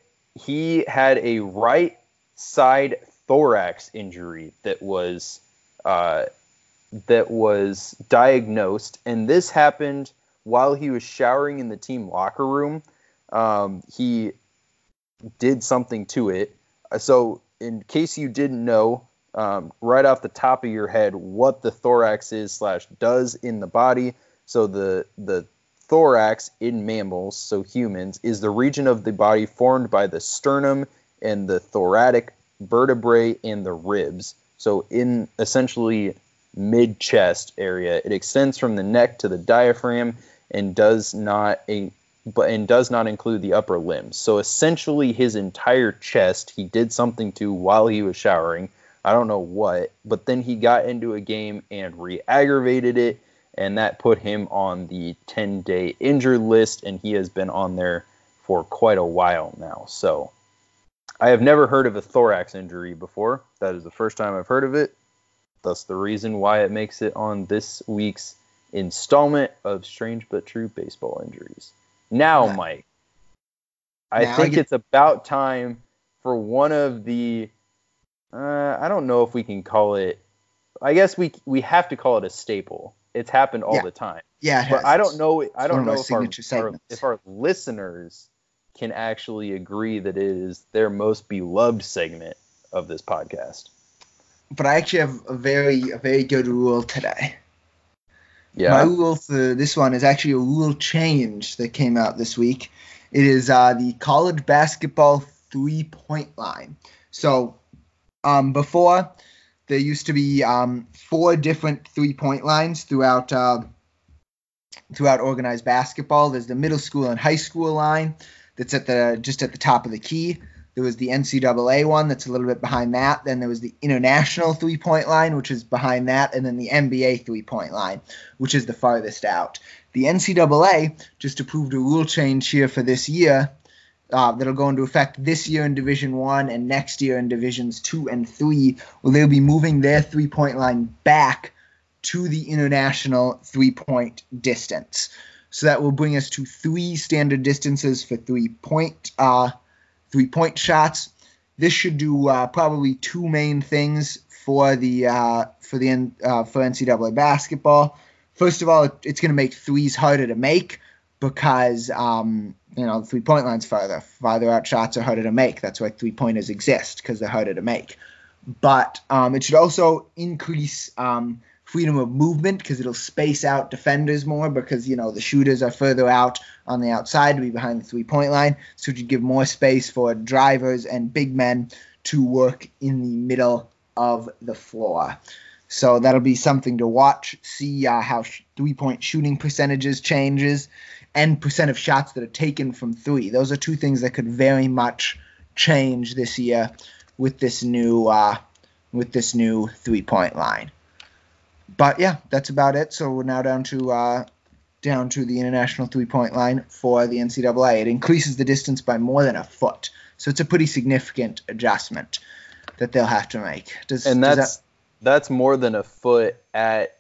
he had a right side thorax injury that was uh, that was diagnosed, and this happened while he was showering in the team locker room. Um, he did something to it. So, in case you didn't know, um, right off the top of your head, what the thorax is slash does in the body. So the the thorax in mammals, so humans, is the region of the body formed by the sternum and the thoracic vertebrae and the ribs. So in essentially mid-chest area. It extends from the neck to the diaphragm and does not in, but and does not include the upper limbs. So essentially his entire chest he did something to while he was showering. I don't know what, but then he got into a game and re-aggravated it, and that put him on the ten-day injured list, and he has been on there for quite a while now. So I have never heard of a thorax injury before. That is the first time I've heard of it. That's the reason why it makes it on this week's installment of Strange But True Baseball Injuries. Now, yeah. Mike, I now think I get- it's about time for one of the, uh, I don't know if we can call it, I guess we we have to call it a staple. It's happened all yeah. the time. Yeah, it but has. I don't know. I don't know if our, our, if our listeners can actually agree that it is their most beloved segment of this podcast. But I actually have a very, a very good rule today. Yeah. My rule for this one is actually a rule change that came out this week. It is uh, the college basketball three-point line. So um, before, there used to be um, four different three-point lines throughout uh, throughout organized basketball. There's the middle school and high school line that's at the just at the top of the key. There was the N C double A one that's a little bit behind that. Then there was the international three-point line, which is behind that. And then the N B A three-point line, which is the farthest out. The N C double A just approved a rule change here for this year uh, that'll go into effect this year in Division One and next year in Divisions Two and Three, where they'll be moving their three-point line back to the international three-point distance. So that will bring us to three standard distances for three-point uh three-point shots. This should do uh, probably two main things for the uh, for the uh, for N C double A basketball. First of all, it's going to make threes harder to make because um, you know the three-point line's farther. Farther out shots are harder to make. That's why three-pointers exist, because they're harder to make. But um, it should also increase um, freedom of movement because it'll space out defenders more because, you know, the shooters are further out on the outside to be behind the three-point line. So it would give more space for drivers and big men to work in the middle of the floor. So that'll be something to watch, see uh, how sh- three-point shooting percentages changes and percent of shots that are taken from three. Those are two things that could very much change this year with this new uh, with this new three-point line. But yeah, that's about it. So we're now down to uh, down to the international three-point line for the N C double A. It increases the distance by more than a foot, so it's a pretty significant adjustment that they'll have to make. Does, and that's does that... that's more than a foot at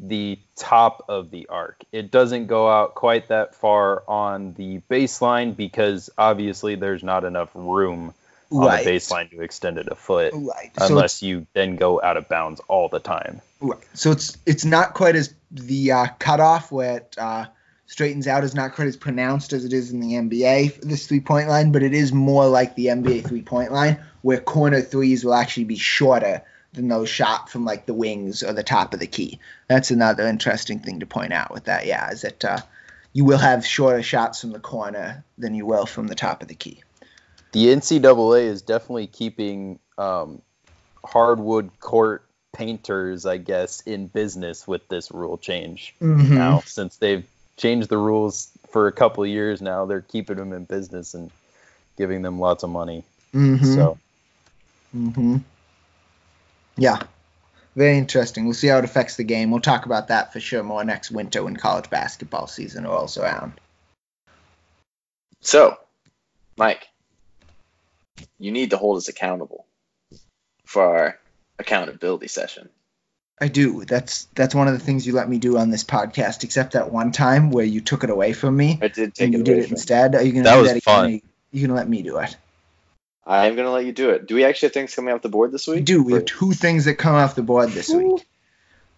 the top of the arc. It doesn't go out quite that far on the baseline because obviously there's not enough room on right. the baseline to extend it a foot, right. so unless you then go out of bounds all the time. Right. So it's it's not quite as the uh, cutoff where it uh, straightens out is not quite as pronounced as it is in the N B A, this three-point line, but it is more like the N B A three-point line where corner threes will actually be shorter than those shot from like the wings or the top of the key. That's another interesting thing to point out with that, yeah, is that uh, you will have shorter shots from the corner than you will from the top of the key. The N C double A is definitely keeping um, hardwood court painters, I guess, in business with this rule change mm-hmm. now. Since they've changed the rules for a couple of years now, they're keeping them in business and giving them lots of money. Mm-hmm. So, mm-hmm. yeah, very interesting. We'll see how it affects the game. We'll talk about that for sure more next winter when college basketball season rolls around. So, Mike, you need to hold us accountable for our accountability session. I do. That's that's one of the things you let me do on this podcast, except that one time where you took it away from me. I did take and it you away did it instead. Are you going to do that again? Fun. Are you going to let me do it? I'm going to let you do it. Do we actually have things coming off the board this week? We do. We have two things that come off the board this week.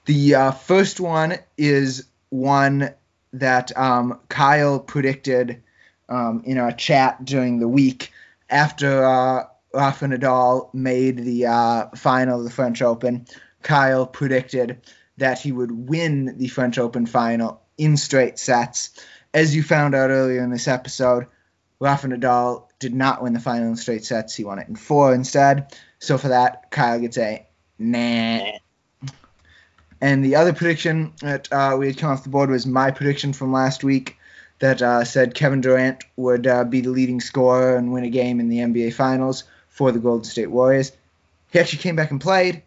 The uh, first one is one that um, Kyle predicted um, in our chat during the week. After uh, Rafa Nadal made the uh, final of the French Open, Kyle predicted that he would win the French Open final in straight sets. As you found out earlier in this episode, Rafa Nadal did not win the final in straight sets. He won it in four instead. So for that, Kyle gets a nah. And the other prediction that uh, we had come off the board was my prediction from last week that uh, said Kevin Durant would uh, be the leading scorer and win a game in the N B A Finals for the Golden State Warriors. He actually came back and played,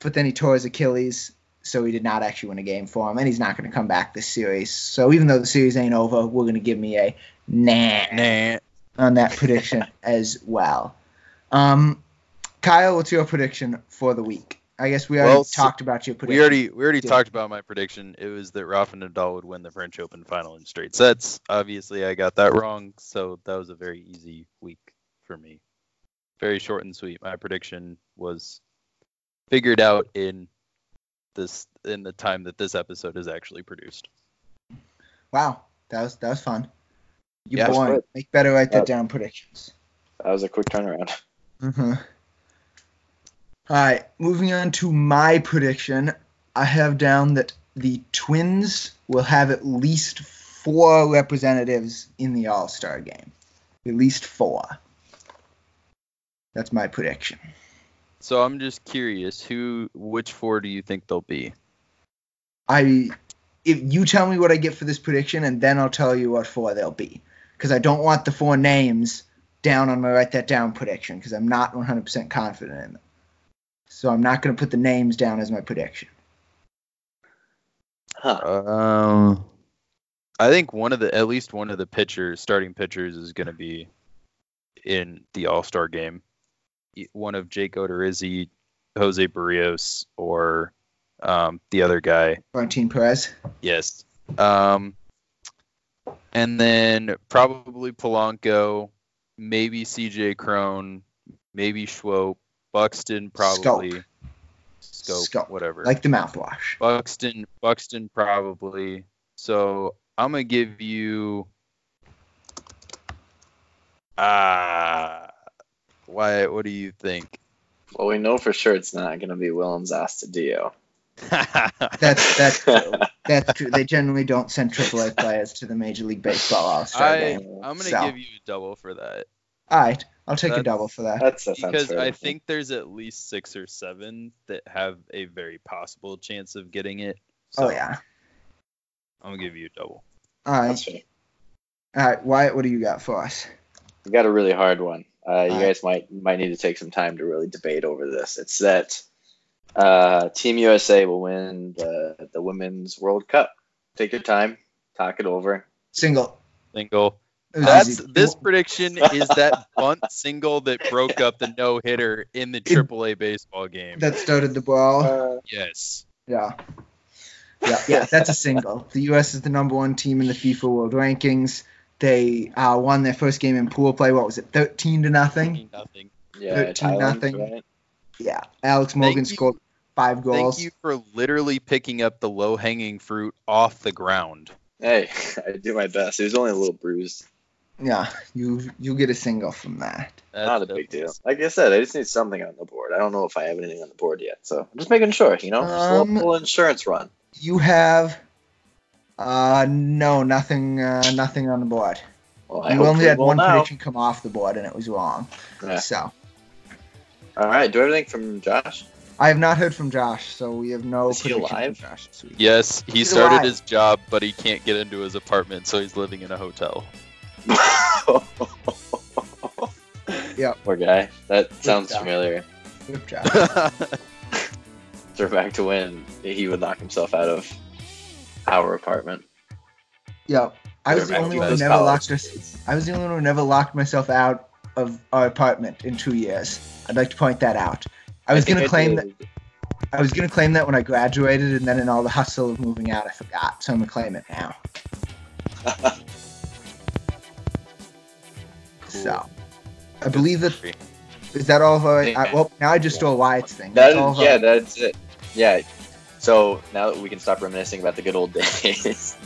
but then he tore his Achilles, so he did not actually win a game for him, and he's not going to come back this series. So even though the series ain't over, we're going to give me a nah, nah on that prediction as well. Um, Kyle, what's your prediction for the week? I guess we already well, talked about your prediction. We already we already yeah. talked about my prediction. It was that Rafa Nadal would win the French Open final in straight sets. Obviously, I got that wrong, so that was a very easy week for me. Very short and sweet. My prediction was figured out in this in the time that this episode is actually produced. Wow, that was that was fun. You yeah, won. Make better write that uh, down. Predictions. That was a quick turnaround. Mm-hmm. All right, moving on to my prediction. I have down that the Twins will have at least four representatives in the All-Star game. At least four. That's my prediction. So I'm just curious, who, which four do you think they'll be? I, if you tell me what I get for this prediction, and then I'll tell you what four they'll be. Because I don't want the four names down on my write that down prediction, because I'm not one hundred percent confident in them. So I'm not going to put the names down as my prediction. Huh. Um, I think one of the at least one of the pitchers, starting pitchers, is going to be in the All-Star game. One of Jake Odorizzi, Jose Barrios, or um, the other guy, Martin Perez. Yes. Um, and then probably Polanco, maybe C J Cron, maybe Schwope. Buxton probably scope. scope, scope, whatever. Like the mouthwash. Buxton, Buxton probably. So I'm gonna give you. Ah, uh, Wyatt, what do you think? Well, we know for sure it's not gonna be Willians Astudillo. that's that's true. That's true. They generally don't send triple A players to the Major League Baseball All-Star game. I'm gonna so. give you a double for that. All right. I'll take that's, a double for that. That's because fair. I think there's at least six or seven that have a very possible chance of getting it. So oh, yeah. I'm going to give you a double. All right. That's right. All right, Wyatt, what do you got for us? We got a really hard one. Uh, you right. guys might might need to take some time to really debate over this. It's that uh, Team U S A will win the, the Women's World Cup. Take your time. Talk it over. Single. Single. That's this prediction is that bunt single that broke up the no hitter in the triple A baseball game. That started the ball. Uh, yes. Yeah. Yeah. Yeah. That's a single. The U S is the number one team in the FIFA World Rankings. They uh, won their first game in pool play. What was it? Thirteen to nothing. Nothing. Yeah. Thirteen nothing. Right? Yeah. Alex Morgan scored five goals. Thank you for literally picking up the low hanging fruit off the ground. Hey, I do my best. It was only a little bruised. Yeah, you you get a single from that. That's not a big deal. Like I said, I just need something on the board. I don't know if I have anything on the board yet, so I'm just making sure, you know, just um, a little insurance run. You have, uh, no, nothing, uh, nothing on the board. Well, I you only had one now. prediction come off the board, and it was wrong. Yeah. So. All right. Do everything from Josh. I have not heard from Josh, so we have no Is prediction he alive? From Josh this week. Yes, he he's started alive. his job, but he can't get into his apartment, so he's living in a hotel. Yeah, poor guy. That sounds familiar. Good job. They're back to when he would lock himself out of our apartment. Yeah, I was the only one who never locked us. I was the only one who never locked myself out of our apartment in two years. I'd like to point that out. I was I gonna claim that. I was gonna claim that when I graduated, and then in all the hustle of moving out, I forgot. So I'm gonna claim it now. Cool. So, I believe that is that all of our. I, well, now I just stole Wyatt's thing. That's that is, yeah, our, that's it. Yeah. So now that we can stop reminiscing about the good old days,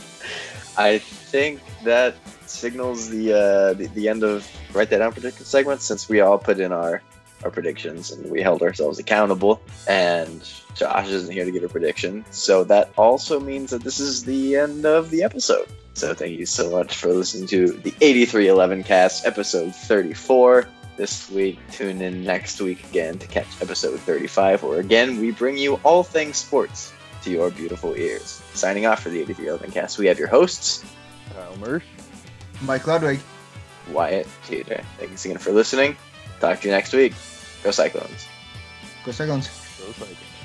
I think that signals the, uh, the the end of Write That Down prediction segment, since we all put in our our predictions and we held ourselves accountable. And Josh isn't here to get a prediction, so that also means that this is the end of the episode. So thank you so much for listening to the eighty-three eleven cast, episode thirty-four this week. Tune in next week again to catch episode thirty-five, where again we bring you all things sports. to your beautiful ears. Signing off for the eighty-three eleven cast, we have your hosts, Kyle Mersch, Mike Ludwig, Wyatt Peter. Thanks again for listening. Talk to you next week. Go Cyclones. Go Cyclones. Go Cyclones.